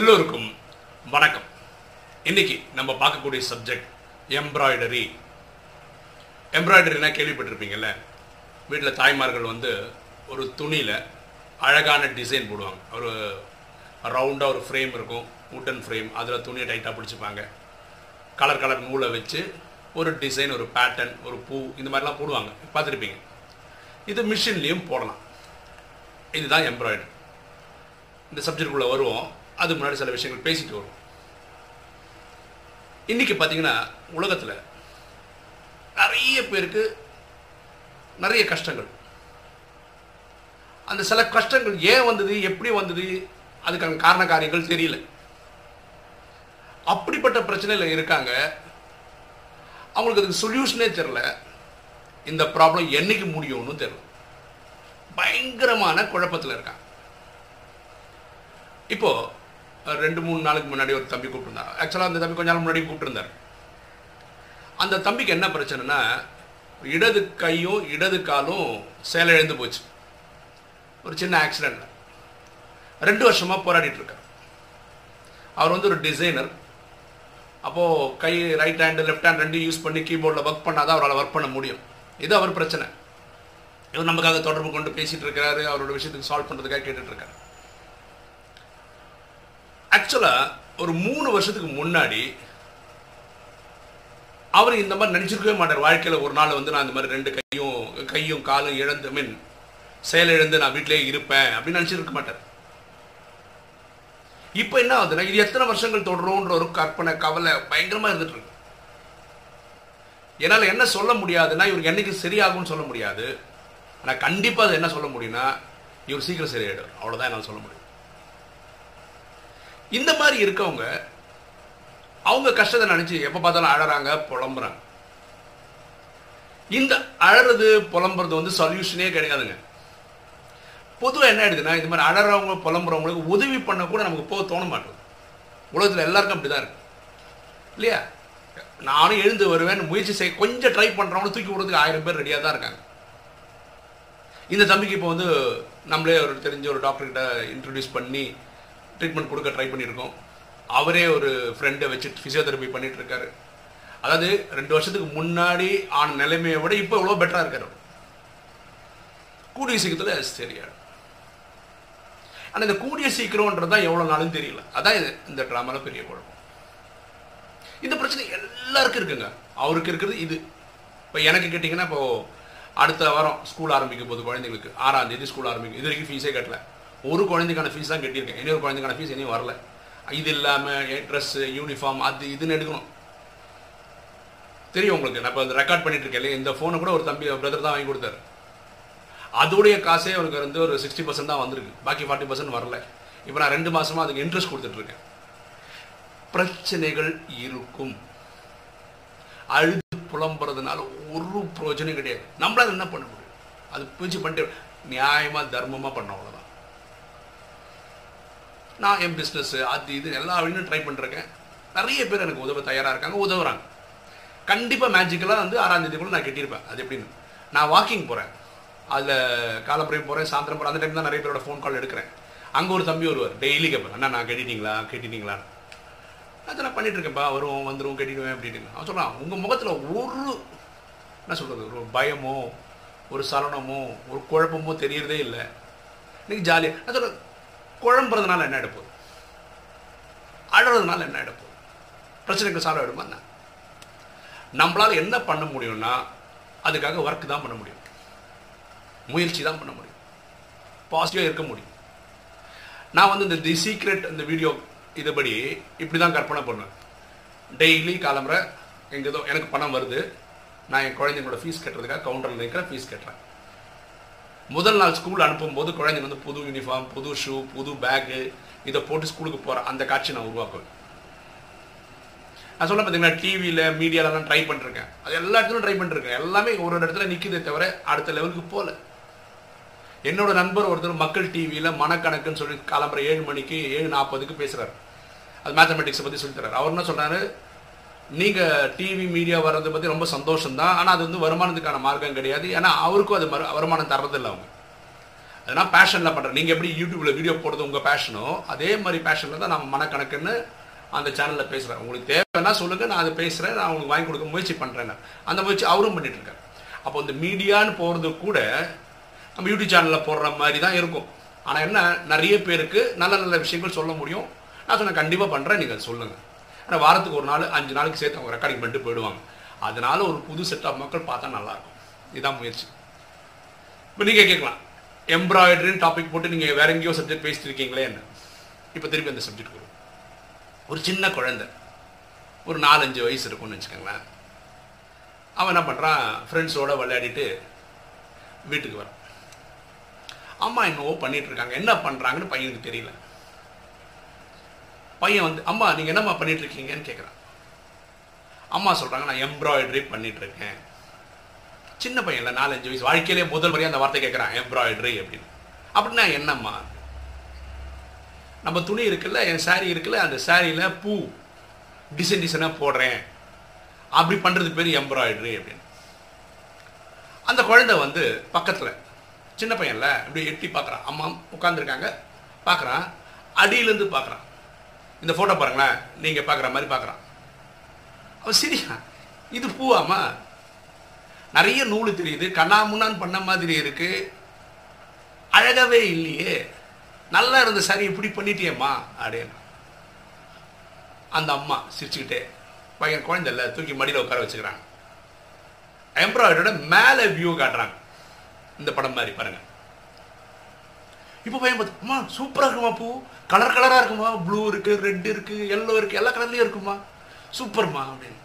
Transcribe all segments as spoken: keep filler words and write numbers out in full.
எல்லோருக்கும் வணக்கம். இன்னைக்கு நம்ம பார்க்கக்கூடிய சப்ஜெக்ட் எம்ப்ராய்டரி. எம்ப்ராய்டரினா கேள்விப்பட்டிருப்பீங்கல்ல, வீட்டில் தாய்மார்கள் வந்து ஒரு துணியில் அழகான டிசைன் போடுவாங்க. ஒரு ரவுண்டாக ஒரு ஃப்ரேம் இருக்கும், வுட்டன் ஃப்ரேம், அதில் துணியை டைட்டாக பிடிச்சிப்பாங்க. கலர் கலர் நூலை வச்சு ஒரு டிசைன், ஒரு பேட்டர்ன், ஒரு பூ, இந்த மாதிரிலாம் போடுவாங்க, பார்த்துருப்பீங்க. இது மிஷின்லேயும் போடலாம். இதுதான் எம்ப்ராய்டரி. இந்த சப்ஜெக்டுக்குள்ளே வருவோம், அதுக்கு முன்னாடி சில விஷயங்கள் பேசிட்டு வருவோம். இன்றைக்கி பார்த்திங்கன்னா உலகத்தில் நிறைய பேருக்கு நிறைய கஷ்டங்கள். அந்த சில கஷ்டங்கள் ஏன் வந்தது, எப்படி வந்தது, அதுக்கான காரண காரியங்கள் தெரியல. அப்படிப்பட்ட பிரச்சனையில் இருக்காங்க, அவங்களுக்கு அதுக்கு சொல்யூஷனே தெரில. இந்த ப்ராப்ளம் என்றைக்கு முடியும்னு தெரில, பயங்கரமான குழப்பத்தில் இருக்காங்க. இப்போது ரெண்டு மூணு நாளுக்கு முன்னாடி ஒரு தம்பி கூப்பிட்டுருந்தார். ஆக்சுவலாக அந்த தம்பி கொஞ்ச நாள் முன்னாடி கூப்பிட்டுருந்தார். அந்த தம்பிக்கு என்ன பிரச்சனைனா, இடது கையும் இடது காலும் சேலை எழுந்து போச்சு, ஒரு சின்ன ஆக்சிடெண்ட்டில். ரெண்டு வருஷமாக போராடிட்டுருக்கார். அவர் வந்து ஒரு டிசைனர். அப்போது கை ரைட் ஹேண்டு லெஃப்ட் ஹேண்ட் ரெண்டு யூஸ் பண்ணி கீபோர்டில் ஒர்க் பண்ணால் தான் அவரால் ஒர்க் பண்ண முடியும். இது அவர் பிரச்சனை. இவர் நமக்காக தொடர்பு கொண்டு பேசிகிட்டு இருக்கிறாரு, அவரோட விஷயத்துக்கு சால்வ் பண்ணுறதுக்காக கேட்டுட்ருக்காரு. ஆக்சுவலாக ஒரு மூணு வருஷத்துக்கு முன்னாடி அவர் இந்த மாதிரி நினச்சிருக்கவே மாட்டார் வாழ்க்கையில். ஒரு நாள் வந்து நான் இந்த மாதிரி ரெண்டு கையும் கையும் காலும் இழந்து, ஐ மீன் செயல் இழந்து நான் வீட்டிலே இருப்பேன் அப்படின்னு நினச்சிருக்க மாட்டார். இப்போ என்ன ஆகுதுன்னா, இது எத்தனை வருஷங்கள் தொடரும்ன்ற ஒரு கற்பனை, கவலை பயங்கரமாக இருந்துட்டு இருக்கு. என்னால் என்ன சொல்ல முடியாதுன்னா, இவருக்கு என்னைக்கு சரியாகும்னு சொல்ல முடியாது. ஆனால் கண்டிப்பாக அது என்ன சொல்ல முடியும்னா, இவர் சீக்கிரம் சரியாயிடும், அவ்வளோதான் என்னால் சொல்ல முடியும். இந்த மாதிரி இருக்கவங்க அவங்க கஷ்டத்தை நினச்சி எப்போ பார்த்தாலும் அழறாங்க, புலம்புறாங்க. இந்த அழறது புலம்புறது வந்து சொல்யூஷனே கிடையாதுங்க. பொதுவாக என்ன ஆயிடுதுன்னா, இந்த மாதிரி அழறவங்க புலம்புறவங்களுக்கு உதவி பண்ண கூட நமக்கு போக தோண மாட்டோம். உலகத்தில் எல்லாருக்கும் அப்படி தான் இருக்கு இல்லையா? நானும் எழுந்து வருவேன் முயற்சி செய்ய, கொஞ்சம் ட்ரை பண்ணுறவங்களும் தூக்கி விடுறதுக்கு ஆயிரம் பேர் ரெடியாக தான் இருக்காங்க. இந்த தம்பிக்கு இப்போ வந்து நம்மளே ஒரு தெரிஞ்ச ஒரு டாக்டர்கிட்ட இன்ட்ரடியூஸ் பண்ணி ட்ரீட்மெண்ட் கொடுக்க ட்ரை பண்ணியிருக்கோம். அவரே ஒரு ஃப்ரெண்டை வச்சு ஃபிசியோதெரப்பி பண்ணிகிட்ருக்காரு. அதாவது ரெண்டு வருஷத்துக்கு முன்னாடி ஆன நிலைமையை விட இப்போ இவ்வளோ பெட்டராக இருக்கார். கூடிய சீக்கிரத்தில் சரியாயிடும். ஆனால் இந்த கூடிய சீக்கிரம்ன்றது தான் எவ்வளோ நாளும் தெரியல. அதான் இந்த ட்ராமாவில் பெரிய குழப்பம். இந்த பிரச்சனை எல்லாருக்கும் இருக்குங்க. அவருக்கு இருக்கிறது இது. இப்போ எனக்கு கேட்டிங்கன்னா, இப்போது அடுத்த வாரம் ஸ்கூல் ஆரம்பிக்கும் போது குழந்தைங்களுக்கு ஆறாம் தேதி ஸ்கூல் ஆரம்பிக்கும். இது வரைக்கும் ஃபீஸே கட்டலை. ஒரு குழந்தைக்கான ஃபீஸ் தான் கட்டியிருக்கேன். இன்னொரு குழந்தைக்கான ஃபீஸ் இனியும் வரல. இது இல்லாமல் ட்ரெஸ்ஸு, யூனிஃபார்ம், அது இதுன்னு எடுக்கணும். தெரியும் உங்களுக்கு, நான் இப்போ ரெக்கார்ட் பண்ணிட்டு இருக்கேன் இல்லையா? இந்த ஃபோனை கூட ஒரு தம்பி பிரதர் தான் வாங்கி கொடுத்தாரு. அதோடைய காசே அவருக்கு வந்து ஒரு சிக்ஸ்டி பர்சன்ட் தான் வந்திருக்கு, பாக்கி ஃபார்ட்டி பர்சன்ட் வரல. இப்போ நான் ரெண்டு மாதமாக அதுக்கு இன்ட்ரெஸ்ட் கொடுத்துட்ருக்கேன். பிரச்சனைகள் இருக்கும். அழுது புலம்புறதுனால ஒரு பிரயோஜனம் கிடையாது. நம்மளால் என்ன பண்ண முடியும்? அது பூச்சி பண்ணிட்டு நியாயமாக தர்மமாக பண்ண, அவ்வளோதான். நான் என் பிஸ்னஸ்ஸு அது இது எல்லா வழியும் ட்ரை பண்ணிருக்கேன். நிறைய பேர் எனக்கு உதவ தயாராக இருக்காங்க, உதவுறாங்க. கண்டிப்பாக மேஜிக்கெலாம் வந்து ஆறாம் தேதி கூட நான் கட்டியிருப்பேன். அது எப்படின்னு, நான் வாக்கிங் போகிறேன், அதில் காலப்புறையும் போகிறேன், சாயந்தரம் போகிறேன். அந்த டைம் தான் நிறைய பேரோட ஃபோன் கால் எடுக்கிறேன். அங்கே ஒரு தம்பி வருவார், டெய்லி கேட்பேன், அண்ணா நான் கட்டிட்டீங்களா கட்டிட்டீங்களான்னு. அதை நான் பண்ணிட்டுருக்கேன்ப்பா, வரும் வந்துடும் கட்டிடுவேன் அப்படின்ட்டு. அவன் சொல்கிறான், உங்கள் முகத்தில் ஒரு என்ன சொல்கிறது, ஒரு பயமோ ஒரு சலனமோ ஒரு குழப்பமோ தெரியறதே இல்லை. இன்றைக்கி ஜாலியாக நான் சொல்கிறேன். குழம்புறதுனால என்ன எடுப்போம், அழறதுனால என்ன எடுப்போம், பிரச்சனைக்கு சால்வ் ஆகிடுமா? என்ன நம்மளால் என்ன பண்ண முடியும்னா, அதுக்காக ஒர்க் தான் பண்ண முடியும், முயற்சி தான் பண்ண முடியும், பாசிட்டிவாக இருக்க முடியும். நான் வந்து இந்த தி சீக்ரெட் இந்த வீடியோ இதுபடி இப்படி தான் கற்பனை பண்ணுவேன். டெய்லி காலம்புற எங்கே ஏதோ எனக்கு பணம் வருது, நான் என் குழந்தைங்களோட ஃபீஸ் கட்டுறதுக்காக கவுண்டரில் நிற்கிற ஃபீஸ் கட்டுறேன். முதல் நாள் ஸ்கூல் அனுப்பும்போது குழந்தைங்க வந்து புது யூனிஃபார்ம், புது ஷூ, புது பேக்கு, இதை போட்டு ஸ்கூலுக்கு போகிற அந்த காட்சி நான் உருவாக்குவேன். நான் சொல்ல பார்த்தீங்கன்னா, டிவியில் மீடியாவிலலாம் ட்ரை பண்ணிருக்கேன், அது எல்லா இடத்துலையும் ட்ரை பண்ணிருக்கேன். எல்லாமே ஒரு ஒரு இடத்துல நிற்கிதே தவிர அடுத்த லெவலுக்கு போகல. என்னோட நண்பர் ஒருத்தர் மக்கள் டிவியில் மனக்கணக்குன்னு சொல்லி காலம்புற ஏழு மணிக்கு ஏழு நாற்பதுக்கு பேசுகிறார். அது மேத்தமெட்டிக்ஸை பற்றி சொல்லித்தரார். அவர் என்ன சொல்கிறாரு, நீங்கள் டிவி மீடியா வர்றதை பற்றி ரொம்ப சந்தோஷம்தான், ஆனால் அது வந்து வருமானத்துக்கான மார்க்கம் கிடையாது. ஏன்னா அவருக்கும் அது மறு வருமானம் தர்றதில்லை. அவங்க அதனால் பேஷனில் பண்ணுறேன். நீங்கள் எப்படி யூடியூப்பில் வீடியோ போடுறது உங்கள் பேஷனோ அதே மாதிரி பேஷனில் தான் நம்ம மனக்கணக்குன்னு அந்த சேனலில் பேசுகிறேன். உங்களுக்கு தேவைன்னா சொல்லுங்கள், நான் அதை பேசுகிறேன், நான் உங்களுக்கு வாங்கி கொடுக்க முயற்சி பண்ணுறேன்னு அந்த முயற்சி அவரும் பண்ணிகிட்ருக்காரு. அப்போ இந்த மீடியான்னு போகிறது கூட நம்ம யூடியூப் சேனலில் போடுற மாதிரி தான் இருக்கும். ஆனால் என்ன, நிறைய பேருக்கு நல்ல நல்ல விஷயங்கள் சொல்ல முடியும். நான் சொன்னேன் கண்டிப்பாக பண்ணுறேன், நீங்கள் சொல்லுங்கள். ஆனால் வாரத்துக்கு ஒரு நாள் அஞ்சு நாளைக்கு சேர்த்து அவங்க ரெக்கார்டிங் பண்ணிட்டு போயிடுவாங்க. அதனால ஒரு புது செட் ஆஃப் மக்கள் பார்த்தா நல்லாயிருக்கும். இதுதான் முயற்சி. இப்போ நீங்கள் கேட்கலாம், எம்ப்ராய்டரின்னு டாபிக் போட்டு நீங்கள் வேற எங்கேயோ சப்ஜெக்ட் பேசிட்டு இருக்கீங்களே என்ன, இப்போ திருப்பி அந்த சப்ஜெக்ட் வரும். ஒரு சின்ன குழந்தை, ஒரு நாலஞ்சு வயசு இருக்கும்னு வச்சுக்கோங்களேன். அவன் என்ன பண்ணுறான், ஃப்ரெண்ட்ஸோடு விளையாடிட்டு வீட்டுக்கு வரான். அம்மா என்னவோ பண்ணிட்டு இருக்காங்க, என்ன பண்ணுறாங்கன்னு பையனுக்கு தெரியல. பையன் வந்து, அம்மா நீங்கள் என்னம்மா பண்ணிட்டு இருக்கீங்கன்னு கேட்குறான். அம்மா சொல்கிறாங்க, நான் எம்ப்ராய்டரி பண்ணிட்டு இருக்கேன். சின்ன பையன் இல்லை, நாலஞ்சு வயசு, வாழ்க்கையிலே முதல் முறையாக அந்த வார்த்தை கேட்குறான், எம்ப்ராய்டரி அப்படின்னு. அப்படின்னா என்னம்மா, நம்ம துணி இருக்குல்ல, என் சாரீ இருக்குல்ல, அந்த சாரியில் பூ டிசைன் டிசைனாக போடுறேன், அப்படி பண்ணுறது பேர் எம்ப்ராய்டரி அப்படின்னு. அந்த குழந்தை வந்து பக்கத்தில், சின்ன பையன்ல, இப்படி எட்டி பார்க்குறான். அம்மா உட்காந்துருக்காங்க, பார்க்குறான், அடியிலேருந்து பார்க்குறான். இந்த ஃபோட்டோ பாருங்களேன், நீங்கள் பார்க்குற மாதிரி பார்க்குறான். அவன் சரியா, இது பூவாமா, நிறைய நூல் தெரியுது, கண்ணா முன்னான்னு பண்ண மாதிரி இருக்குது, அழகாகவே இல்லையே, நல்லா இருந்த சாரி இப்படி பண்ணிட்டியேம்மா அப்படின்னு. அந்த அம்மா சிரிச்சுக்கிட்டே பையன் குழந்தைல தூக்கி மடியில் உட்கார வச்சுக்கிறாங்க. எம்ப்ராய்டரோட மேலே வியூ காட்டுறாங்க, இந்த படம் மாதிரி பாருங்கள். இப்போ பையன் பார்த்து, அம்மா சூப்பராக இருக்குமா, பூ கலர் கலராக இருக்குமா, ப்ளூ இருக்குது, ரெட் இருக்குது, எல்லோ இருக்குது, எல்லா கலர்லேயும் இருக்குமா, சூப்பர்மா அப்படின்னு.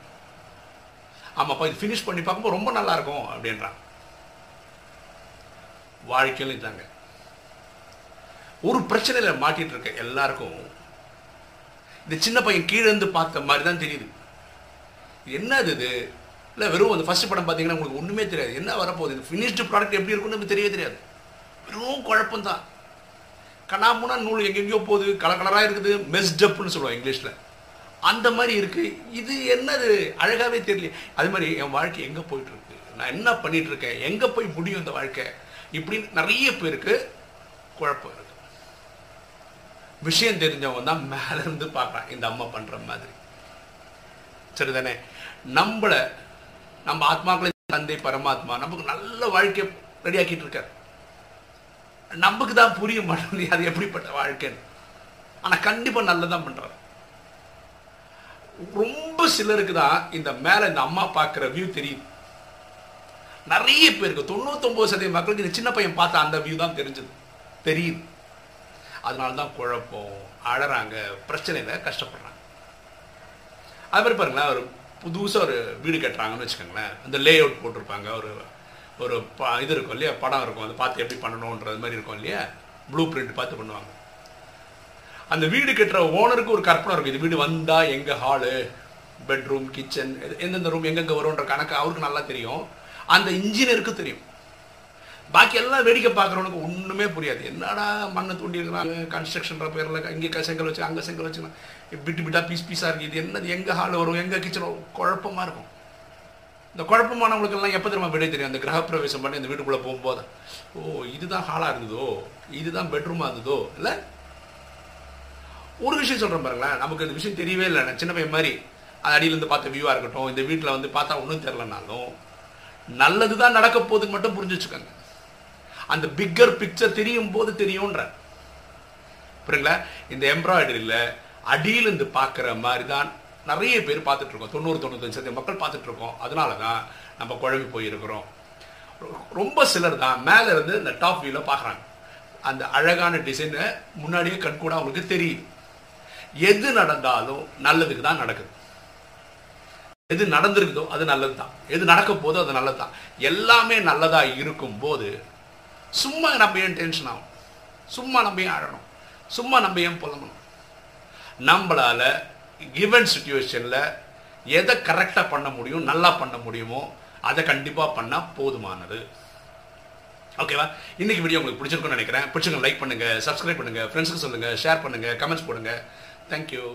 ஆமாப்பா இது ஃபினிஷ் பண்ணி பார்க்கும்போது ரொம்ப நல்லாயிருக்கும் அப்படின்றான். வாழ்க்கையிலும் இதுதாங்க ஒரு பிரச்சனையில் மாட்டிகிட்டு இருக்க எல்லாருக்கும். இந்த சின்ன பையன் கீழே இருந்து பார்த்த மாதிரி தான் தெரியுது. என்னது இது, இல்லை வெறும் அந்த ஃபஸ்ட் படம் பார்த்தீங்கன்னா உங்களுக்கு ஒன்றுமே தெரியாது, என்ன வரப்போகுது, இந்த ஃபினிஷ்டு ப்ராடக்ட் எப்படி இருக்குன்னு நமக்கு தெரியவே தெரியாது, வெறும் குழப்பந்தான். கண்ணாமூனா நூல் எங்கெங்கேயோ போகுது, கலர் கலராக இருக்குது, மெஸ்டப்னு சொல்லுவோம் இங்கிலீஷில், அந்த மாதிரி இருக்குது. இது என்னது, அழகாகவே தெரியல. அது மாதிரி என் வாழ்க்கை எங்கே போயிட்டுருக்கு, நான் என்ன பண்ணிகிட்ருக்கேன், எங்கே போய் முடியும் இந்த வாழ்க்கை, இப்படின்னு நிறைய பேருக்கு குழப்பம் இருக்குது. விஷயம் தெரிஞ்சவங்க தான் மேலேருந்து பார்க்குறான், இந்த அம்மா பண்ணுற மாதிரி. சரிதானே, நம்மளை நம்ம ஆத்மாக்களை தந்தை பரமாத்மா நமக்கு நல்ல வாழ்க்கையை ரெடியாக்கிட்டு இருக்காரு. நமக்கு தான் புரிய மாட்டேங்குது அது எப்படிப்பட்ட வாழ்க்கைன்னு. ஆனால் கண்டிப்பாக நல்லதான் பண்ணுறாரு. ரொம்ப சிலருக்கு தான் இந்த மேலே இந்த அம்மா பார்க்குற வியூ தெரியுது. நிறைய பேருக்கு தொண்ணூத்தொம்பது சதவீதம் மக்களுக்கு இந்த சின்ன பையன் பார்த்தா அந்த வியூ தான் தெரிஞ்சது, தெரியுது. அதனால தான் குழப்பம், அழறாங்க, பிரச்சனையில் கஷ்டப்படுறாங்க. அது மாதிரி பாருங்களேன், ஒரு புதுசாக ஒரு வீடு கட்டுறாங்கன்னு வச்சுக்கோங்களேன். அந்த லே அவுட் போட்டிருப்பாங்க, ஒரு ஒரு ப இது இருக்கும் இல்லையா, படம் இருக்கும், அதை பார்த்து எப்படி பண்ணணுன்றது மாதிரி இருக்கும் இல்லையா, ப்ளூ பிரிண்ட் பார்த்து பண்ணுவாங்க. அந்த வீடு கட்டுற ஓனருக்கு ஒரு கற்பனை இருக்கும், இது வீடு வந்தால் எங்கள் ஹாலு, பெட்ரூம், கிச்சன், எந்தெந்த ரூம் எங்கெங்கே வரும்ன்ற கணக்கு அவருக்கு நல்லா தெரியும், அந்த இன்ஜினியருக்கு தெரியும். பாக்கி எல்லாம் வேடிக்கை பார்க்குறவனுக்கு ஒன்றுமே புரியாது. என்னடா மண்ணை தூண்டி இருக்கிறாங்க, கன்ஸ்ட்ரக்ஷன்ற பேரில் இங்கே செங்கல் வச்சு அங்கே செங்கல் வச்சுன்னா விட்டு விட்டா பீஸ் பீஸாக இருக்குது, இது என்னது, எங்கள் ஹால் வரும், எங்கள் கிச்சன் வரும், குழப்பமாக இருக்கும். இந்த குழப்பமானவங்களுக்கெல்லாம் எப்போ திரும்ப விடை தெரியும், அந்த கிரகப்பிரவேசம் பண்ணி அந்த வீட்டுக்குள்ளே போகும்போது, ஓ இதுதான் ஹாலாக இருந்ததோ, இதுதான் பெட்ரூமாக இருந்ததோ. இல்லை ஒரு விஷயம் சொல்கிறேன் பாருங்களேன், நமக்கு இந்த விஷயம் தெரியவே இல்லை, நான் சின்ன பையன் மாதிரி அந்த அடியிலேருந்து பார்த்த வியூவாக இருக்கட்டும், இந்த வீட்டில் வந்து பார்த்தா ஒன்றும் தெரிலனாலும் நல்லது தான் நடக்க போகுதுன்னு மட்டும் புரிஞ்சு வச்சுக்கோங்க. அந்த பிக்கர் பிக்சர் தெரியும் போது தெரியும்ன்ற புரியுங்களா. இந்த எம்ப்ராய்டரியில் அடியிலிருந்து பார்க்குற மாதிரி தான் நிறைய பேர் பார்த்துட்ருக்கோம், தொண்ணூறு தொண்ணூத்தஞ்சு சதவீதம் மக்கள் பார்த்துட்ருக்கோம். அதனால தான் நம்ம குழம்பு போயிருக்கிறோம். ரொம்ப சிலர் தான் மேலே இருந்து இந்த டாப் வியூவில் பார்க்குறாங்க, அந்த அழகான டிசைனை முன்னாடியே கண்கூட அவங்களுக்கு தெரியுது. எது நடந்தாலும் நல்லதுக்கு தான் நடக்குது, எது நடந்திருக்குதோ அது நல்லது தான், எது நடக்க போதோ அது நல்லது தான். எல்லாமே நல்லதாக இருக்கும்போது சும்மா நம்ம ஏன் டென்ஷன் ஆகும், சும்மா நம்ம ஏன் அழணும், சும்மா நம்ம ஏன் புலம்பணும். நம்மளால் கிவன் சுச்சுவேஷனில் எதை கரெக்டாக பண்ண முடியும், நல்லா பண்ண முடியுமோ அதை கண்டிப்பாக பண்ணால் போதுமானது. ஓகேவா, இன்றைக்கி வீடியோ உங்களுக்கு பிடிச்சிருக்குன்னு நினைக்கிறேன். பிடிச்சிருக்கோம் லைக் பண்ணுங்கள், சப்ஸ்கிரைப் பண்ணுங்கள், ஃப்ரெண்ட்ஸுக்கு சொல்லுங்கள், ஷேர் பண்ணுங்கள், கமெண்ட்ஸ் போடுங்கள். தேங்க்யூ.